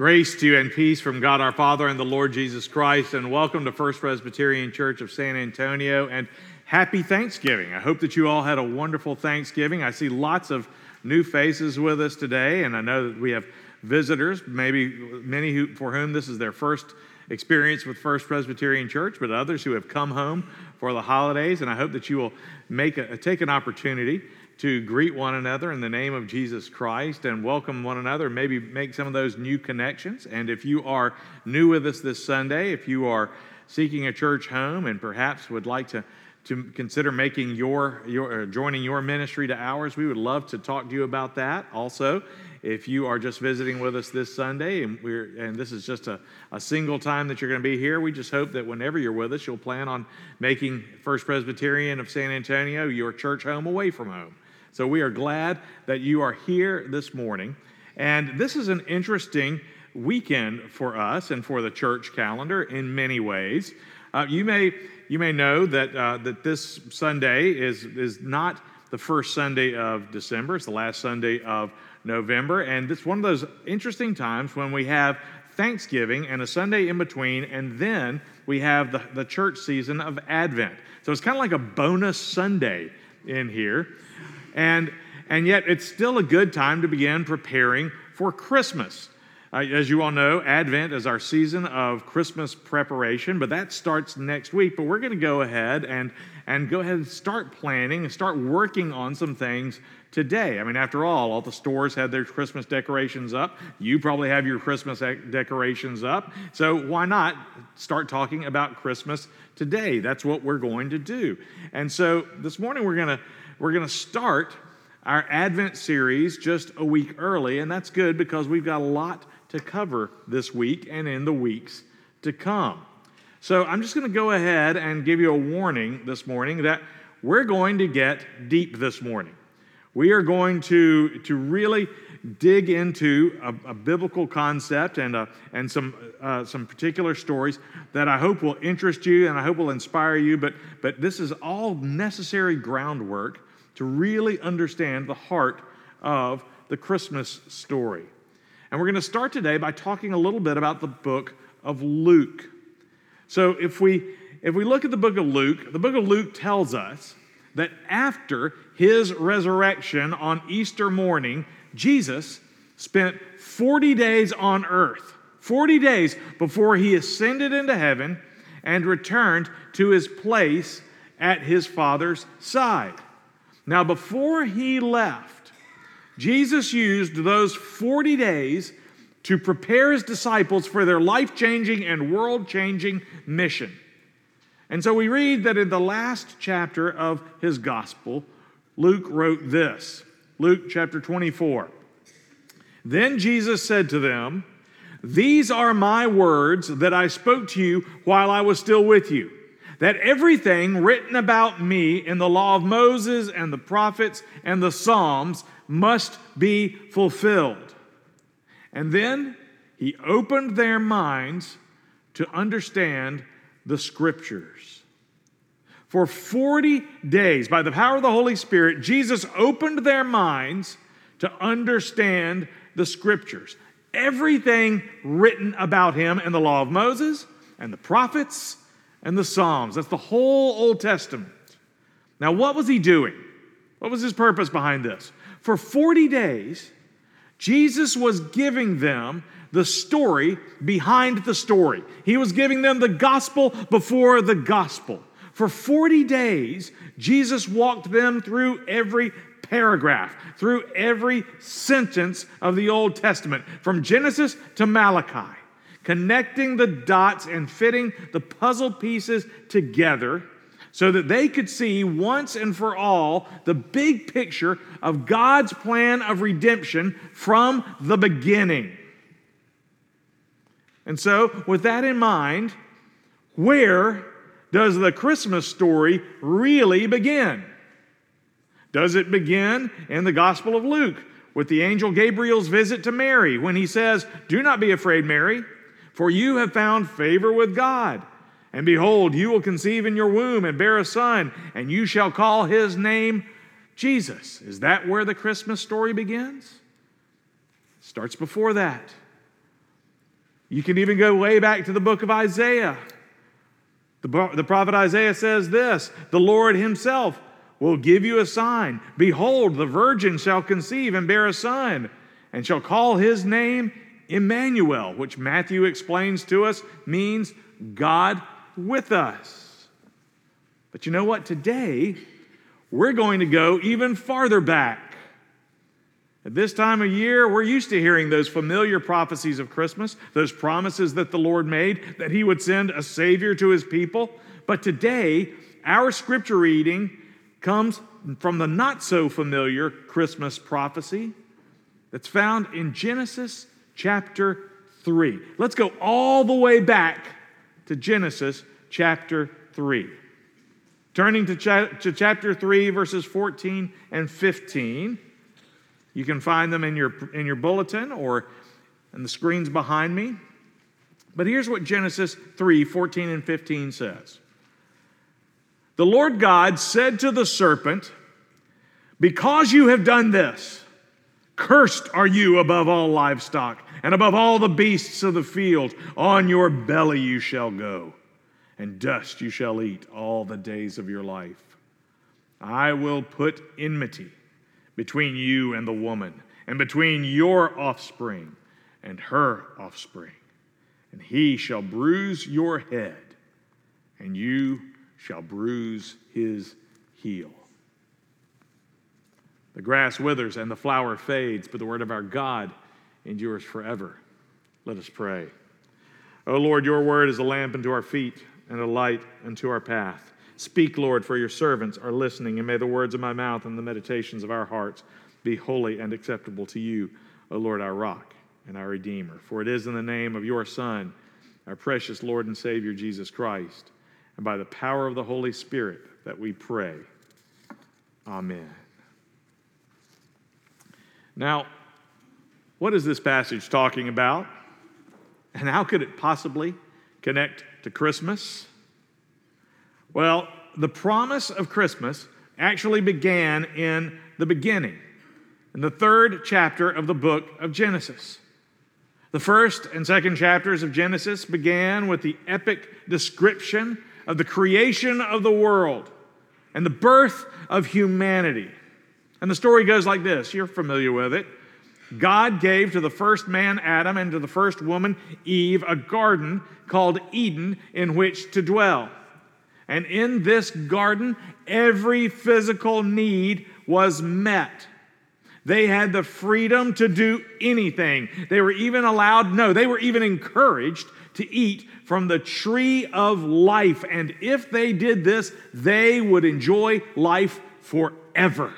Grace to you and peace from God our Father and the Lord Jesus Christ, and welcome to First Presbyterian Church of San Antonio, and happy Thanksgiving. I hope that you all had a wonderful Thanksgiving. I see lots of new faces with us today, and I know that we have visitors, maybe many for whom this is their first experience with First Presbyterian Church, but others who have come home for the holidays, and I hope that you will take an opportunity to greet one another in the name of Jesus Christ and welcome one another, maybe make some of those new connections. And if you are new with us this Sunday, if you are seeking a church home and perhaps would like to consider making joining your ministry to ours, we would love to talk to you about that. Also, if you are just visiting with us this Sunday and this is just a single time that you're going to be here, we just hope that whenever you're with us, you'll plan on making First Presbyterian of San Antonio your church home away from home. So we are glad that you are here this morning. And this is an interesting weekend for us and for the church calendar in many ways. You may know that this Sunday is not the first Sunday of December. It's the last Sunday of November. And it's one of those interesting times when we have Thanksgiving and a Sunday in between, and then we have the church season of Advent. So it's kind of like a bonus Sunday in here. And yet it's still a good time to begin preparing for Christmas. As you all know, Advent is our season of Christmas preparation, but that starts next week. But we're going to go ahead and start planning and start working on some things today. I mean, after all the stores had their Christmas decorations up. You probably have your Christmas decorations up. So why not start talking about Christmas today? That's what we're going to do. And so this morning we're going to start our Advent series just a week early, and that's good because we've got a lot to cover this week and in the weeks to come. So I'm just going to go ahead and give you a warning this morning that we're going to get deep this morning. We are going to really dig into a biblical concept and some particular stories that I hope will interest you and I hope will inspire you, but this is all necessary groundwork to really understand the heart of the Christmas story. And we're going to start today by talking a little bit about the book of Luke. So if we look at the book of Luke tells us that after his resurrection on Easter morning, Jesus spent 40 days on earth, 40 days before he ascended into heaven and returned to his place at his Father's side. Now, before he left, Jesus used those 40 days to prepare his disciples for their life-changing and world-changing mission. And so we read that in the last chapter of his gospel, Luke wrote this, Luke chapter 24. Then Jesus said to them, "These are my words that I spoke to you while I was still with you, that everything written about me in the law of Moses and the prophets and the Psalms must be fulfilled." And then he opened their minds to understand the Scriptures. For 40 days, by the power of the Holy Spirit, Jesus opened their minds to understand the Scriptures. Everything written about him in the law of Moses and the prophets and the Psalms. That's the whole Old Testament. Now, what was he doing? What was his purpose behind this? For 40 days, Jesus was giving them the story behind the story. He was giving them the gospel before the gospel. For 40 days, Jesus walked them through every paragraph, through every sentence of the Old Testament, from Genesis to Malachi, connecting the dots and fitting the puzzle pieces together so that they could see once and for all the big picture of God's plan of redemption from the beginning. And so, with that in mind, where does the Christmas story really begin? Does it begin in the Gospel of Luke with the angel Gabriel's visit to Mary when he says, "Do not be afraid, Mary, for you have found favor with God. And behold, you will conceive in your womb and bear a son, and you shall call his name Jesus"? Is that where the Christmas story begins? It starts before that. You can even go way back to the book of Isaiah. The prophet Isaiah says this, "The Lord himself will give you a sign. Behold, the virgin shall conceive and bear a son, and shall call his name Emmanuel," which Matthew explains to us means God with us. But you know what? Today, we're going to go even farther back. At this time of year, we're used to hearing those familiar prophecies of Christmas, those promises that the Lord made, that he would send a Savior to his people. But today, our scripture reading comes from the not-so-familiar Christmas prophecy that's found in Genesis chapter 3. Let's go all the way back to Genesis chapter 3. Turning to chapter 3, verses 14 and 15, you can find them in your bulletin or in the screens behind me. But here's what Genesis 3, 14 and 15 says. "The Lord God said to the serpent, 'Because you have done this, cursed are you above all livestock and above all the beasts of the field. On your belly you shall go, and dust you shall eat all the days of your life. I will put enmity between you and the woman, and between your offspring and her offspring. And he shall bruise your head, and you shall bruise his heel.' The grass withers and the flower fades, but the word of our God endures forever." Let us pray. O Lord, your word is a lamp unto our feet and a light unto our path. Speak, Lord, for your servants are listening, and may the words of my mouth and the meditations of our hearts be holy and acceptable to you, O Lord, our rock and our redeemer. For it is in the name of your Son, our precious Lord and Savior, Jesus Christ, and by the power of the Holy Spirit that we pray. Amen. Now, what is this passage talking about? And how could it possibly connect to Christmas? Well, the promise of Christmas actually began in the beginning, in the third chapter of the book of Genesis. The first and second chapters of Genesis began with the epic description of the creation of the world and the birth of humanity. And the story goes like this. You're familiar with it. God gave to the first man, Adam, and to the first woman, Eve, a garden called Eden in which to dwell. And in this garden, every physical need was met. They had the freedom to do anything. They were even encouraged to eat from the tree of life. And if they did this, they would enjoy life forever.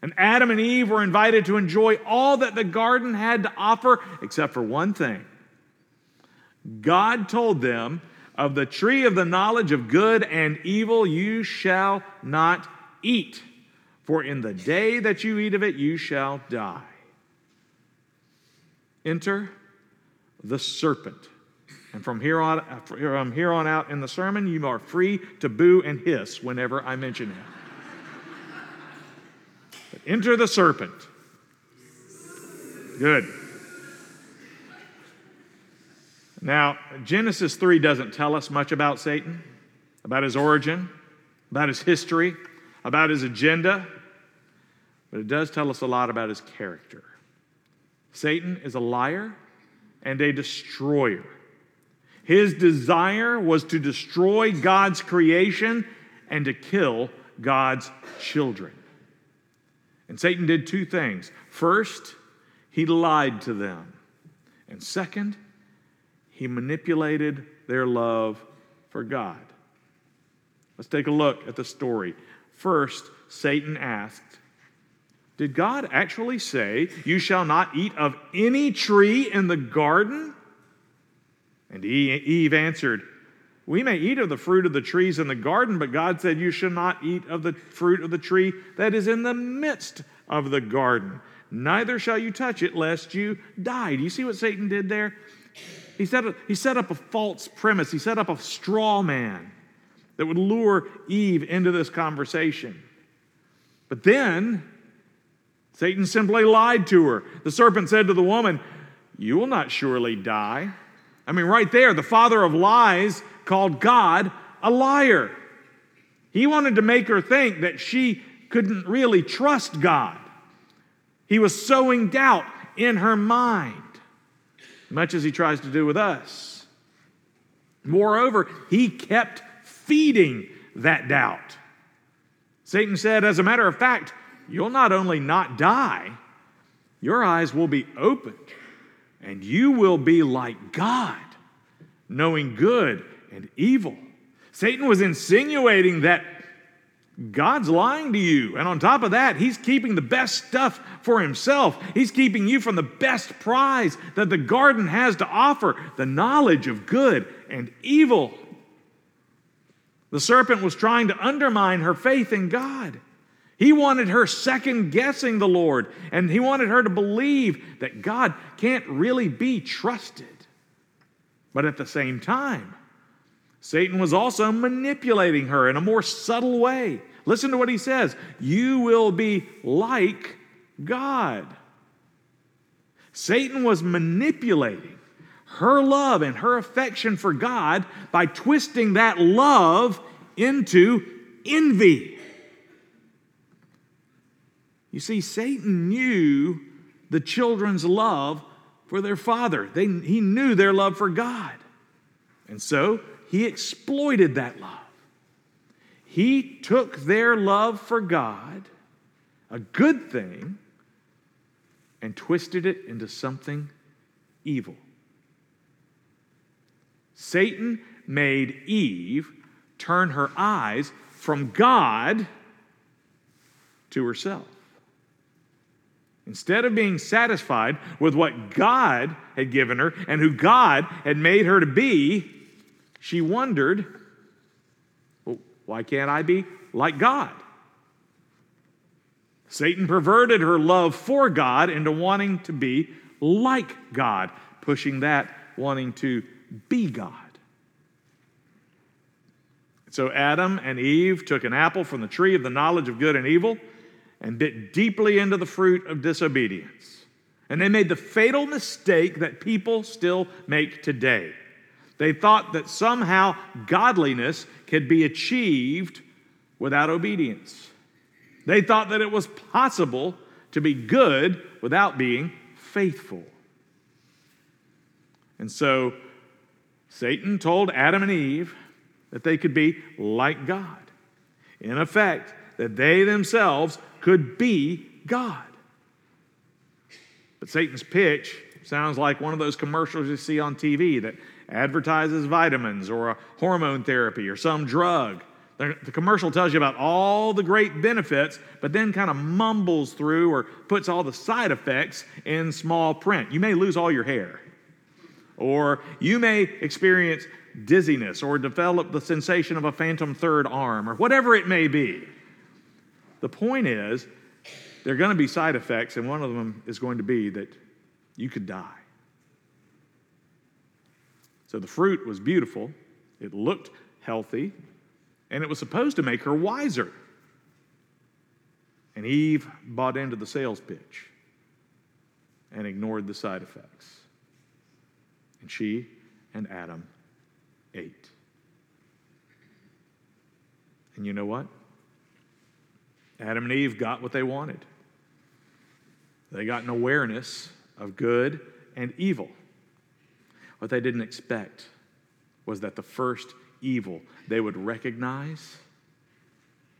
And Adam and Eve were invited to enjoy all that the garden had to offer, except for one thing. God told them, "Of the tree of the knowledge of good and evil you shall not eat, for in the day that you eat of it you shall die." Enter the serpent. And from here on out in the sermon, you are free to boo and hiss whenever I mention him. Enter the serpent. Good. Now, Genesis 3 doesn't tell us much about Satan, about his origin, about his history, about his agenda, but it does tell us a lot about his character. Satan is a liar and a destroyer. His desire was to destroy God's creation and to kill God's children. And Satan did two things. First, he lied to them. And second, he manipulated their love for God. Let's take a look at the story. First, Satan asked, "Did God actually say, 'You shall not eat of any tree in the garden?'" And Eve answered, "We may eat of the fruit of the trees in the garden, but God said you shall not eat of the fruit of the tree that is in the midst of the garden. Neither shall you touch it, lest you die." Do you see what Satan did there? He set up a false premise. He set up a straw man that would lure Eve into this conversation. But then Satan simply lied to her. The serpent said to the woman, you will not surely die. I mean, right there, the father of lies called God a liar. He wanted to make her think that she couldn't really trust God. He was sowing doubt in her mind, much as he tries to do with us. Moreover, he kept feeding that doubt. Satan said, as a matter of fact, you'll not only not die, your eyes will be opened, and you will be like God, knowing good and evil. Satan was insinuating that God's lying to you, and on top of that, he's keeping the best stuff for himself. He's keeping you from the best prize that the garden has to offer, the knowledge of good and evil. The serpent was trying to undermine her faith in God. He wanted her second-guessing the Lord, and he wanted her to believe that God can't really be trusted. But at the same time, Satan was also manipulating her in a more subtle way. Listen to what he says. You will be like God. Satan was manipulating her love and her affection for God by twisting that love into envy. You see, Satan knew the children's love for their father. He knew their love for God. And so he exploited that love. He took their love for God, a good thing, and twisted it into something evil. Satan made Eve turn her eyes from God to herself. Instead of being satisfied with what God had given her and who God had made her to be, she wondered, well, why can't I be like God? Satan perverted her love for God into wanting to be like God, pushing that wanting to be God. So Adam and Eve took an apple from the tree of the knowledge of good and evil and bit deeply into the fruit of disobedience. And they made the fatal mistake that people still make today. They thought that somehow godliness could be achieved without obedience. They thought that it was possible to be good without being faithful. And so Satan told Adam and Eve that they could be like God. In effect, that they themselves could be God. But Satan's pitch sounds like one of those commercials you see on TV that advertises vitamins or a hormone therapy or some drug. The commercial tells you about all the great benefits, but then kind of mumbles through or puts all the side effects in small print. You may lose all your hair, or you may experience dizziness or develop the sensation of a phantom third arm or whatever it may be. The point is, there are going to be side effects, and one of them is going to be that you could die. So the fruit was beautiful, it looked healthy, and it was supposed to make her wiser. And Eve bought into the sales pitch and ignored the side effects. And she and Adam ate. And you know what? Adam and Eve got what they wanted. They got an awareness of good and evil. What they didn't expect was that the first evil they would recognize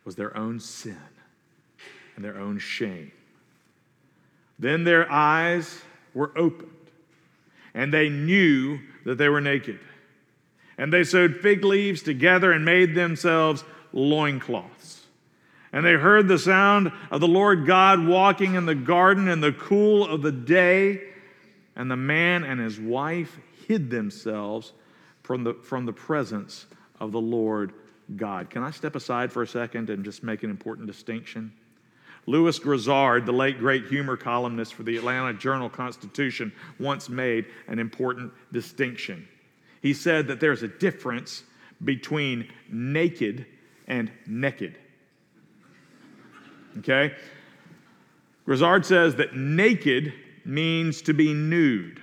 was their own sin and their own shame. Then their eyes were opened, and they knew that they were naked. And they sewed fig leaves together and made themselves loincloths. And they heard the sound of the Lord God walking in the garden in the cool of the day, and the man and his wife hid themselves from the presence of the Lord God. Can I step aside for a second and just make an important distinction? Lewis Grizzard, the late great humor columnist for the Atlanta Journal-Constitution, once made an important distinction. He said that there's a difference between naked and naked. Okay? Grizzard says that naked means to be nude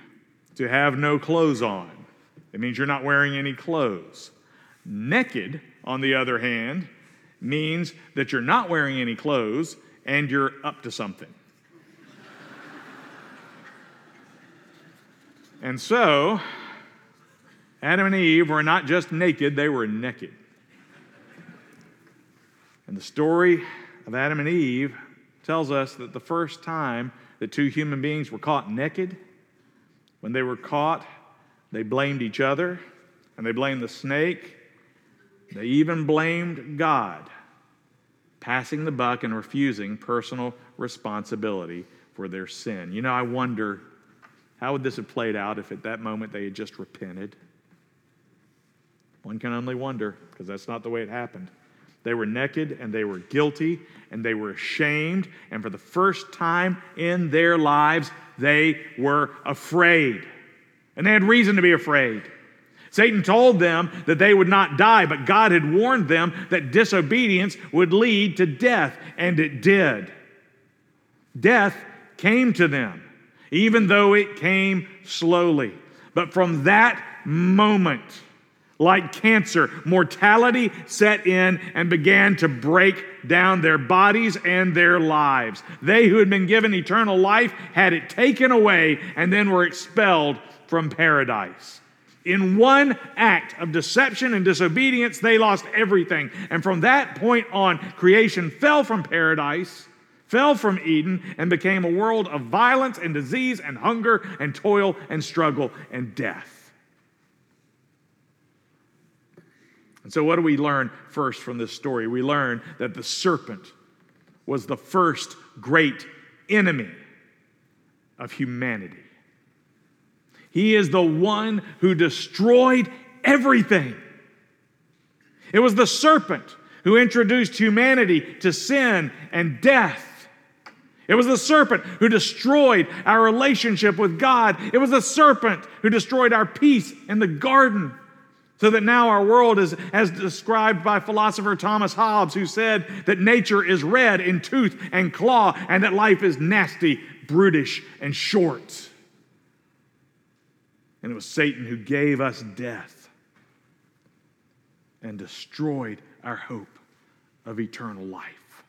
to have no clothes on. It means you're not wearing any clothes. Naked, on the other hand, means that you're not wearing any clothes and you're up to something. And so, Adam and Eve were not just naked, they were naked. And the story of Adam and Eve tells us that the first time that two human beings were caught naked, when they were caught, they blamed each other, and they blamed the snake. They even blamed God, passing the buck and refusing personal responsibility for their sin. You know, I wonder, how would this have played out if at that moment they had just repented? One can only wonder, because that's not the way it happened. They were naked, and they were guilty, and they were ashamed, and for the first time in their lives, they were afraid. And they had reason to be afraid. Satan told them that they would not die, but God had warned them that disobedience would lead to death, and it did. Death came to them, even though it came slowly. But from that moment, like cancer, mortality set in and began to break down their bodies and their lives. They who had been given eternal life had it taken away and then were expelled from paradise. In one act of deception and disobedience, they lost everything. And from that point on, creation fell from paradise, fell from Eden, and became a world of violence and disease and hunger and toil and struggle and death. And so what do we learn first from this story? We learn that the serpent was the first great enemy of humanity. He is the one who destroyed everything. It was the serpent who introduced humanity to sin and death. It was the serpent who destroyed our relationship with God. It was the serpent who destroyed our peace in the garden. So that now our world is as described by philosopher Thomas Hobbes, who said that nature is red in tooth and claw, and that life is nasty, brutish, and short. And it was Satan who gave us death and destroyed our hope of eternal life.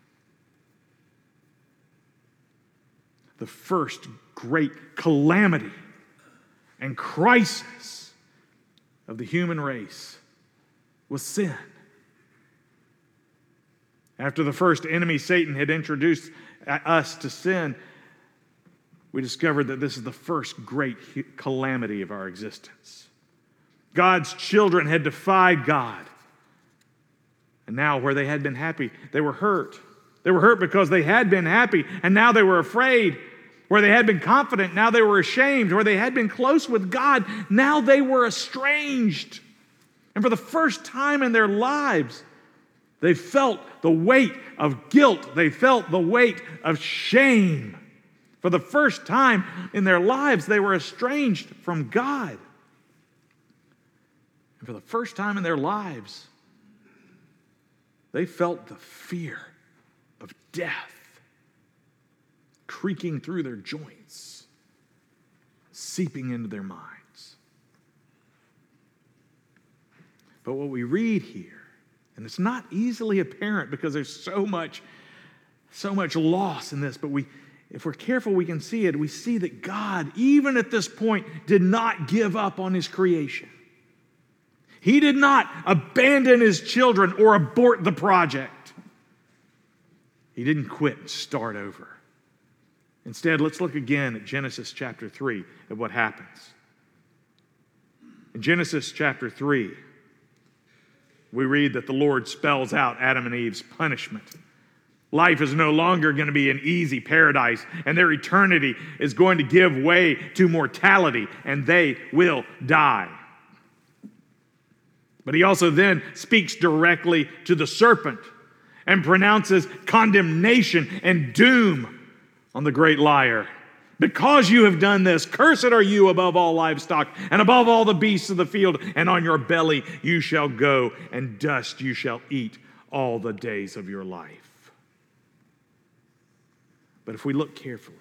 The first great calamity and crisis of the human race was sin. After the first enemy, Satan, had introduced us to sin, we discovered that this is the first great calamity of our existence. God's children had defied God. And now, where they had been happy, they were hurt. They were hurt because they had been happy, and now they were afraid. Where they had been confident, now they were ashamed. Where they had been close with God, now they were estranged. And for the first time in their lives, they felt the weight of guilt. They felt the weight of shame. For the first time in their lives, they were estranged from God. And for the first time in their lives, they felt the fear of death creaking through their joints, seeping into their minds. But what we read here, and it's not easily apparent because there's so much loss in this, but if we're careful, we can see it. We see that God, even at this point, did not give up on his creation. He did not abandon his children or abort the project. He didn't quit and start over. Instead, let's look again at Genesis chapter 3 at what happens. In Genesis chapter 3, we read that the Lord spells out Adam and Eve's punishment. Life is no longer going to be an easy paradise, and their eternity is going to give way to mortality, and they will die. But he also then speaks directly to the serpent and pronounces condemnation and doom on the great liar. Because you have done this, cursed are you above all livestock and above all the beasts of the field, and on your belly you shall go, and dust you shall eat all the days of your life. But if we look carefully,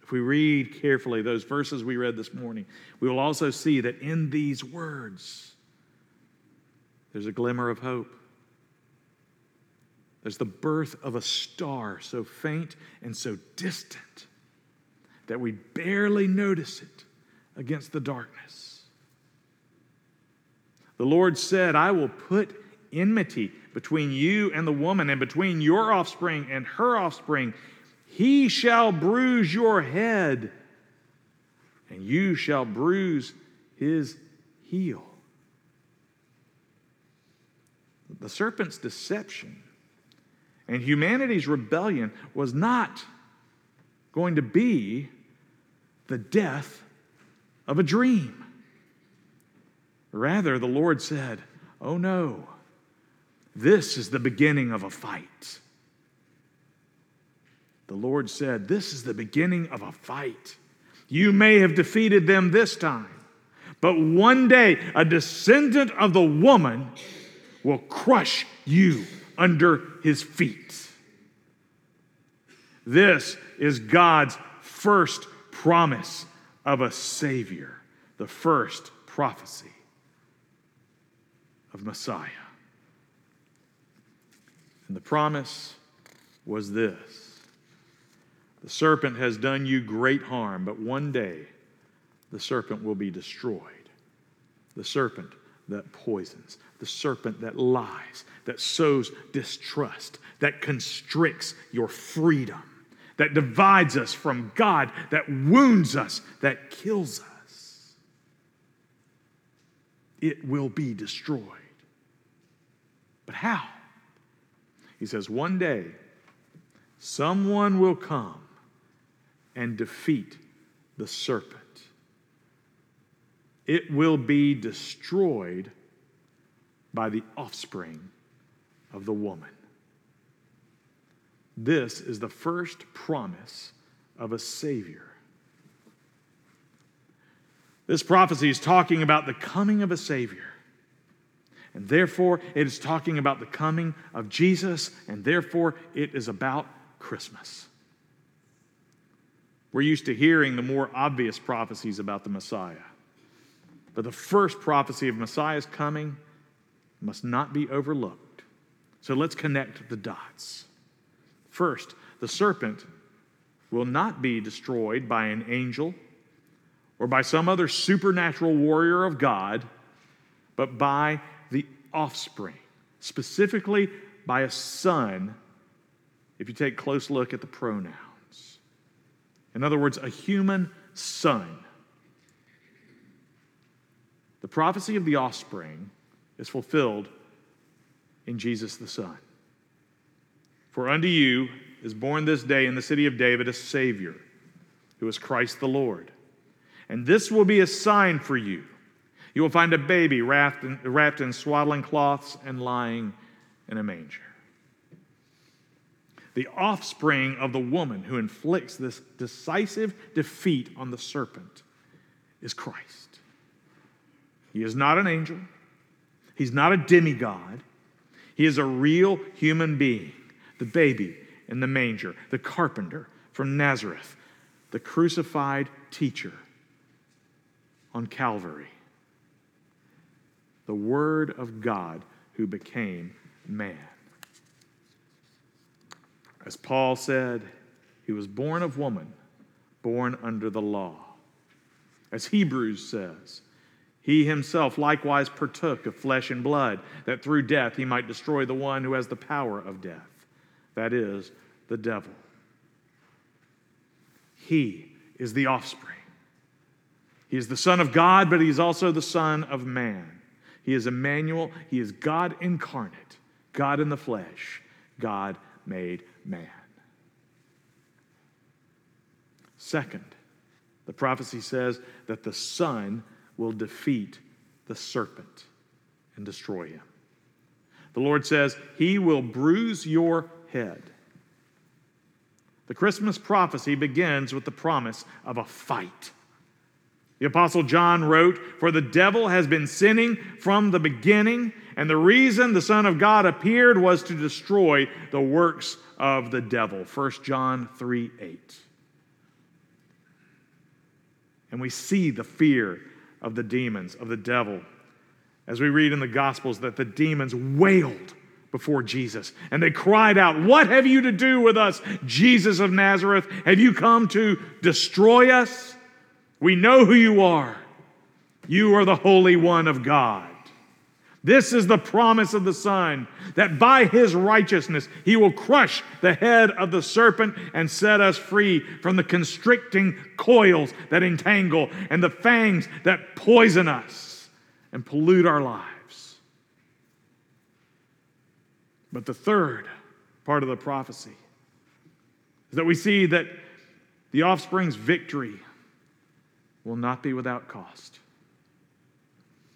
if If we read carefully those verses we read this morning, we will also see that in these words, there's a glimmer of hope. There's the birth of a star so faint and so distant that we barely notice it against the darkness. The Lord said, I will put enmity between you and the woman and between your offspring and her offspring. He shall bruise your head and you shall bruise his heel. The serpent's deception and humanity's rebellion was not going to be the death of a dream. Rather, the Lord said, oh no, this is the beginning of a fight. The Lord said, this is the beginning of a fight. You may have defeated them this time, but one day a descendant of the woman will crush you under his feet. This is God's first promise of a Savior, the first prophecy of Messiah. And the promise was this: the serpent has done you great harm, but one day the serpent will be destroyed. The serpent that poisons, the serpent that lies, that sows distrust, that constricts your freedom, that divides us from God, that wounds us, that kills us. It will be destroyed. But how? He says, one day, someone will come and defeat the serpent. It will be destroyed by the offspring of the woman. This is the first promise of a Savior. This prophecy is talking about the coming of a Savior. And therefore, it is talking about the coming of Jesus, and therefore, it is about Christmas. We're used to hearing the more obvious prophecies about the Messiah. But the first prophecy of Messiah's coming must not be overlooked. So let's connect the dots. First, the serpent will not be destroyed by an angel or by some other supernatural warrior of God, but by the offspring, specifically by a son, if you take a close look at the pronouns. In other words, a human son. The prophecy of the offspring is fulfilled in Jesus the Son. For unto you is born this day in the city of David a Savior, who is Christ the Lord. And this will be a sign for you. You will find a baby wrapped in swaddling cloths and lying in a manger. The offspring of the woman who inflicts this decisive defeat on the serpent is Christ. He is not an angel. He's not a demigod. He is a real human being, the baby in the manger, the carpenter from Nazareth, the crucified teacher on Calvary. The Word of God who became man. As Paul said, he was born of woman, born under the law. As Hebrews says, he himself likewise partook of flesh and blood, that through death he might destroy the one who has the power of death, that is, the devil. He is the offspring. He is the Son of God, but he is also the Son of man. He is Emmanuel. He is God incarnate, God in the flesh, God made man. Second, the prophecy says that the Son will defeat the serpent and destroy him. The Lord says, he will bruise your head. The Christmas prophecy begins with the promise of a fight. The Apostle John wrote, for the devil has been sinning from the beginning, and the reason the Son of God appeared was to destroy the works of the devil. 1 John 3:8. And we see the fear of the demons, of the devil, as we read in the Gospels that the demons wailed before Jesus, and they cried out, "What have you to do with us, Jesus of Nazareth? Have you come to destroy us? We know who you are. You are the Holy One of God." This is the promise of the Son, that by his righteousness he will crush the head of the serpent and set us free from the constricting coils that entangle and the fangs that poison us and pollute our lives. But the third part of the prophecy is that we see that the offspring's victory will not be without cost.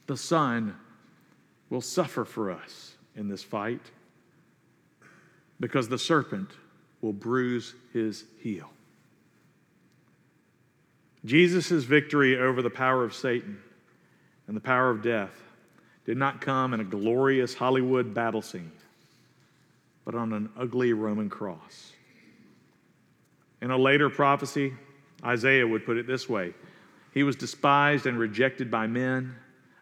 The Son will suffer for us in this fight because the serpent will bruise his heel. Jesus' victory over the power of Satan and the power of death did not come in a glorious Hollywood battle scene, but on an ugly Roman cross. In a later prophecy, Isaiah would put it this way: "He was despised and rejected by men,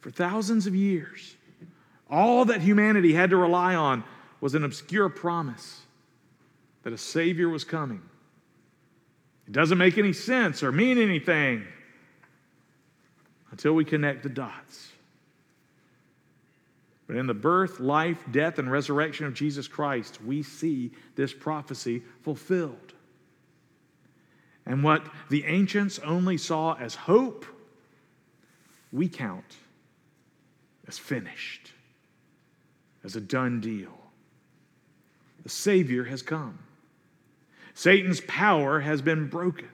For thousands of years, all that humanity had to rely on was an obscure promise that a Savior was coming. It doesn't make any sense or mean anything until we connect the dots. But in the birth, life, death, and resurrection of Jesus Christ, we see this prophecy fulfilled. And what the ancients only saw as hope, we count as finished, as a done deal. The Savior has come. Satan's power has been broken.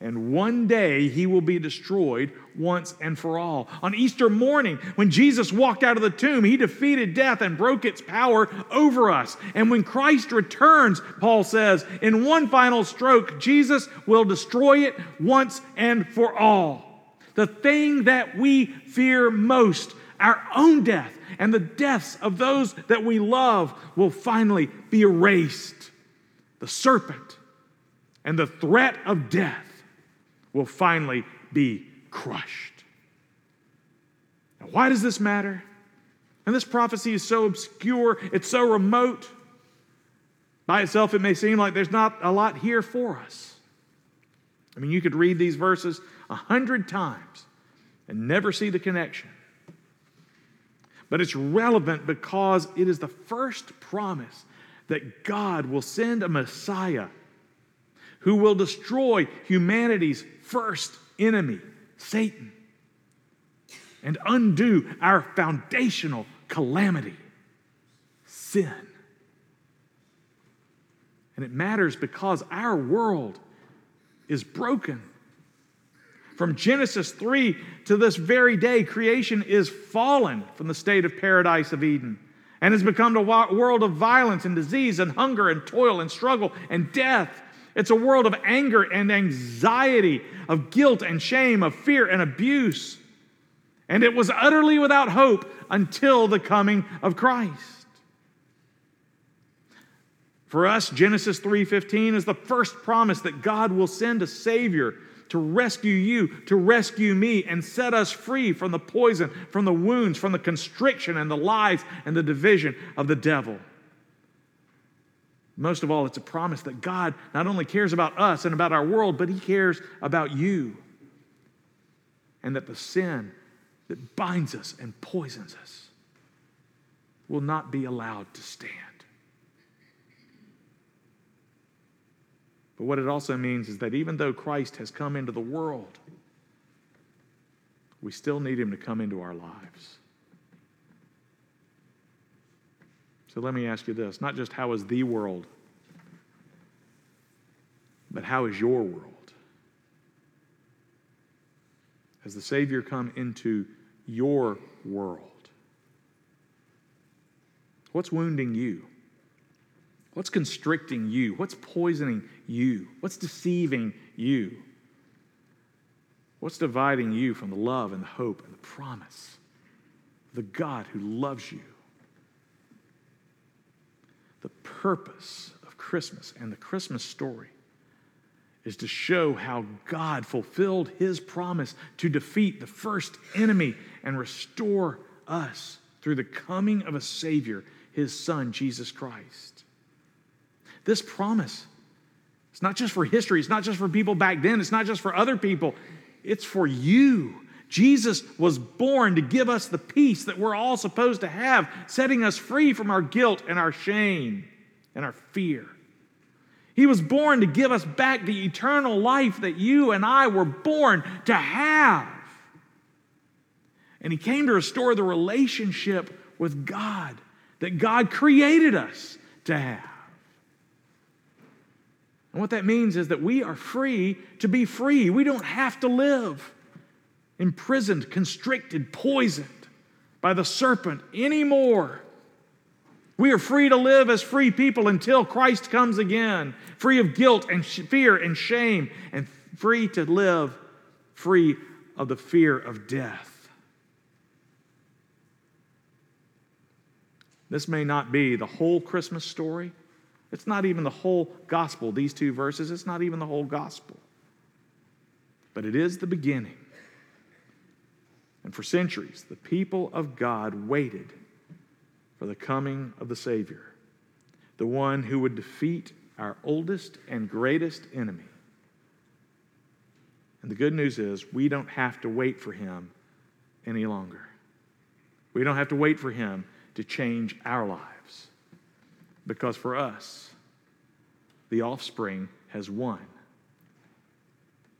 And one day he will be destroyed once and for all. On Easter morning, when Jesus walked out of the tomb, he defeated death and broke its power over us. And when Christ returns, Paul says, in one final stroke, Jesus will destroy it once and for all. The thing that we fear most, our own death and the deaths of those that we love, will finally be erased. The serpent and the threat of death will finally be crushed. Now, why does this matter? And this prophecy is so obscure, it's so remote. By itself, it may seem like there's not a lot here for us. I mean, you could read these verses 100 times and never see the connection. But it's relevant because it is the first promise that God will send a Messiah who will destroy humanity's first enemy, Satan, and undo our foundational calamity, sin. And it matters because our world is broken. From Genesis 3 to this very day, creation is fallen from the state of paradise of Eden and has become a world of violence and disease and hunger and toil and struggle and death. It's a world of anger and anxiety, of guilt and shame, of fear and abuse. And it was utterly without hope until the coming of Christ. For us, Genesis 3:15 is the first promise that God will send a Savior to rescue you, to rescue me, and set us free from the poison, from the wounds, from the constriction and the lies and the division of the devil. Most of all, it's a promise that God not only cares about us and about our world, but he cares about you. And that the sin that binds us and poisons us will not be allowed to stand. But what it also means is that even though Christ has come into the world, we still need him to come into our lives. So let me ask you this, not just how is the world, But how is your world? Has the Savior come into your world? What's wounding you? What's constricting you? What's poisoning you? What's deceiving you? What's dividing you from the love and the hope and the promise of the God who loves you? The purpose of Christmas and the Christmas story is to show how God fulfilled His promise to defeat the first enemy and restore us through the coming of a Savior, His Son, Jesus Christ. This promise, it's not just for history, it's not just for people back then, it's not just for other people, it's for you. Jesus was born to give us the peace that we're all supposed to have, setting us free from our guilt and our shame and our fear. He was born to give us back the eternal life that you and I were born to have. And He came to restore the relationship with God that God created us to have. And what that means is that we are free to be free. We don't have to live imprisoned, constricted, poisoned by the serpent anymore. We are free to live as free people until Christ comes again, free of guilt and fear and shame, and free to live free of the fear of death. This may not be the whole Christmas story. It's not even the whole gospel. These two verses, it's not even the whole gospel. But it is the beginning. And for centuries, the people of God waited for the coming of the Savior, the one who would defeat our oldest and greatest enemy. And the good news is we don't have to wait for Him any longer. We don't have to wait for Him to change our lives, because for us, the offspring has won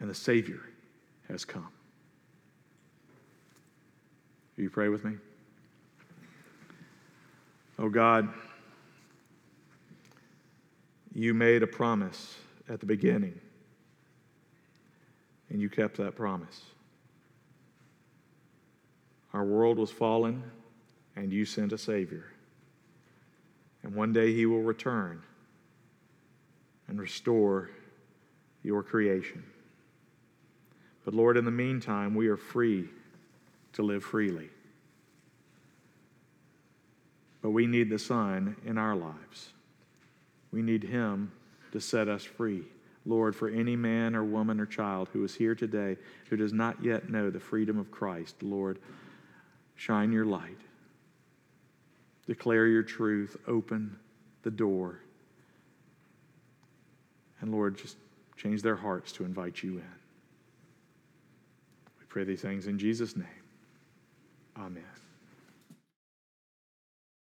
and the Savior has come. Will you pray with me? Oh God, You made a promise at the beginning, and You kept that promise. Our world was fallen, and You sent a Savior. And one day He will return and restore Your creation. But Lord, in the meantime, we are free to live freely. But we need the Son in our lives. We need Him to set us free. Lord, for any man or woman or child who is here today who does not yet know the freedom of Christ, Lord, shine Your light. Declare Your truth. Open the door. And Lord, just change their hearts to invite You in. We pray these things in Jesus' name. Amen.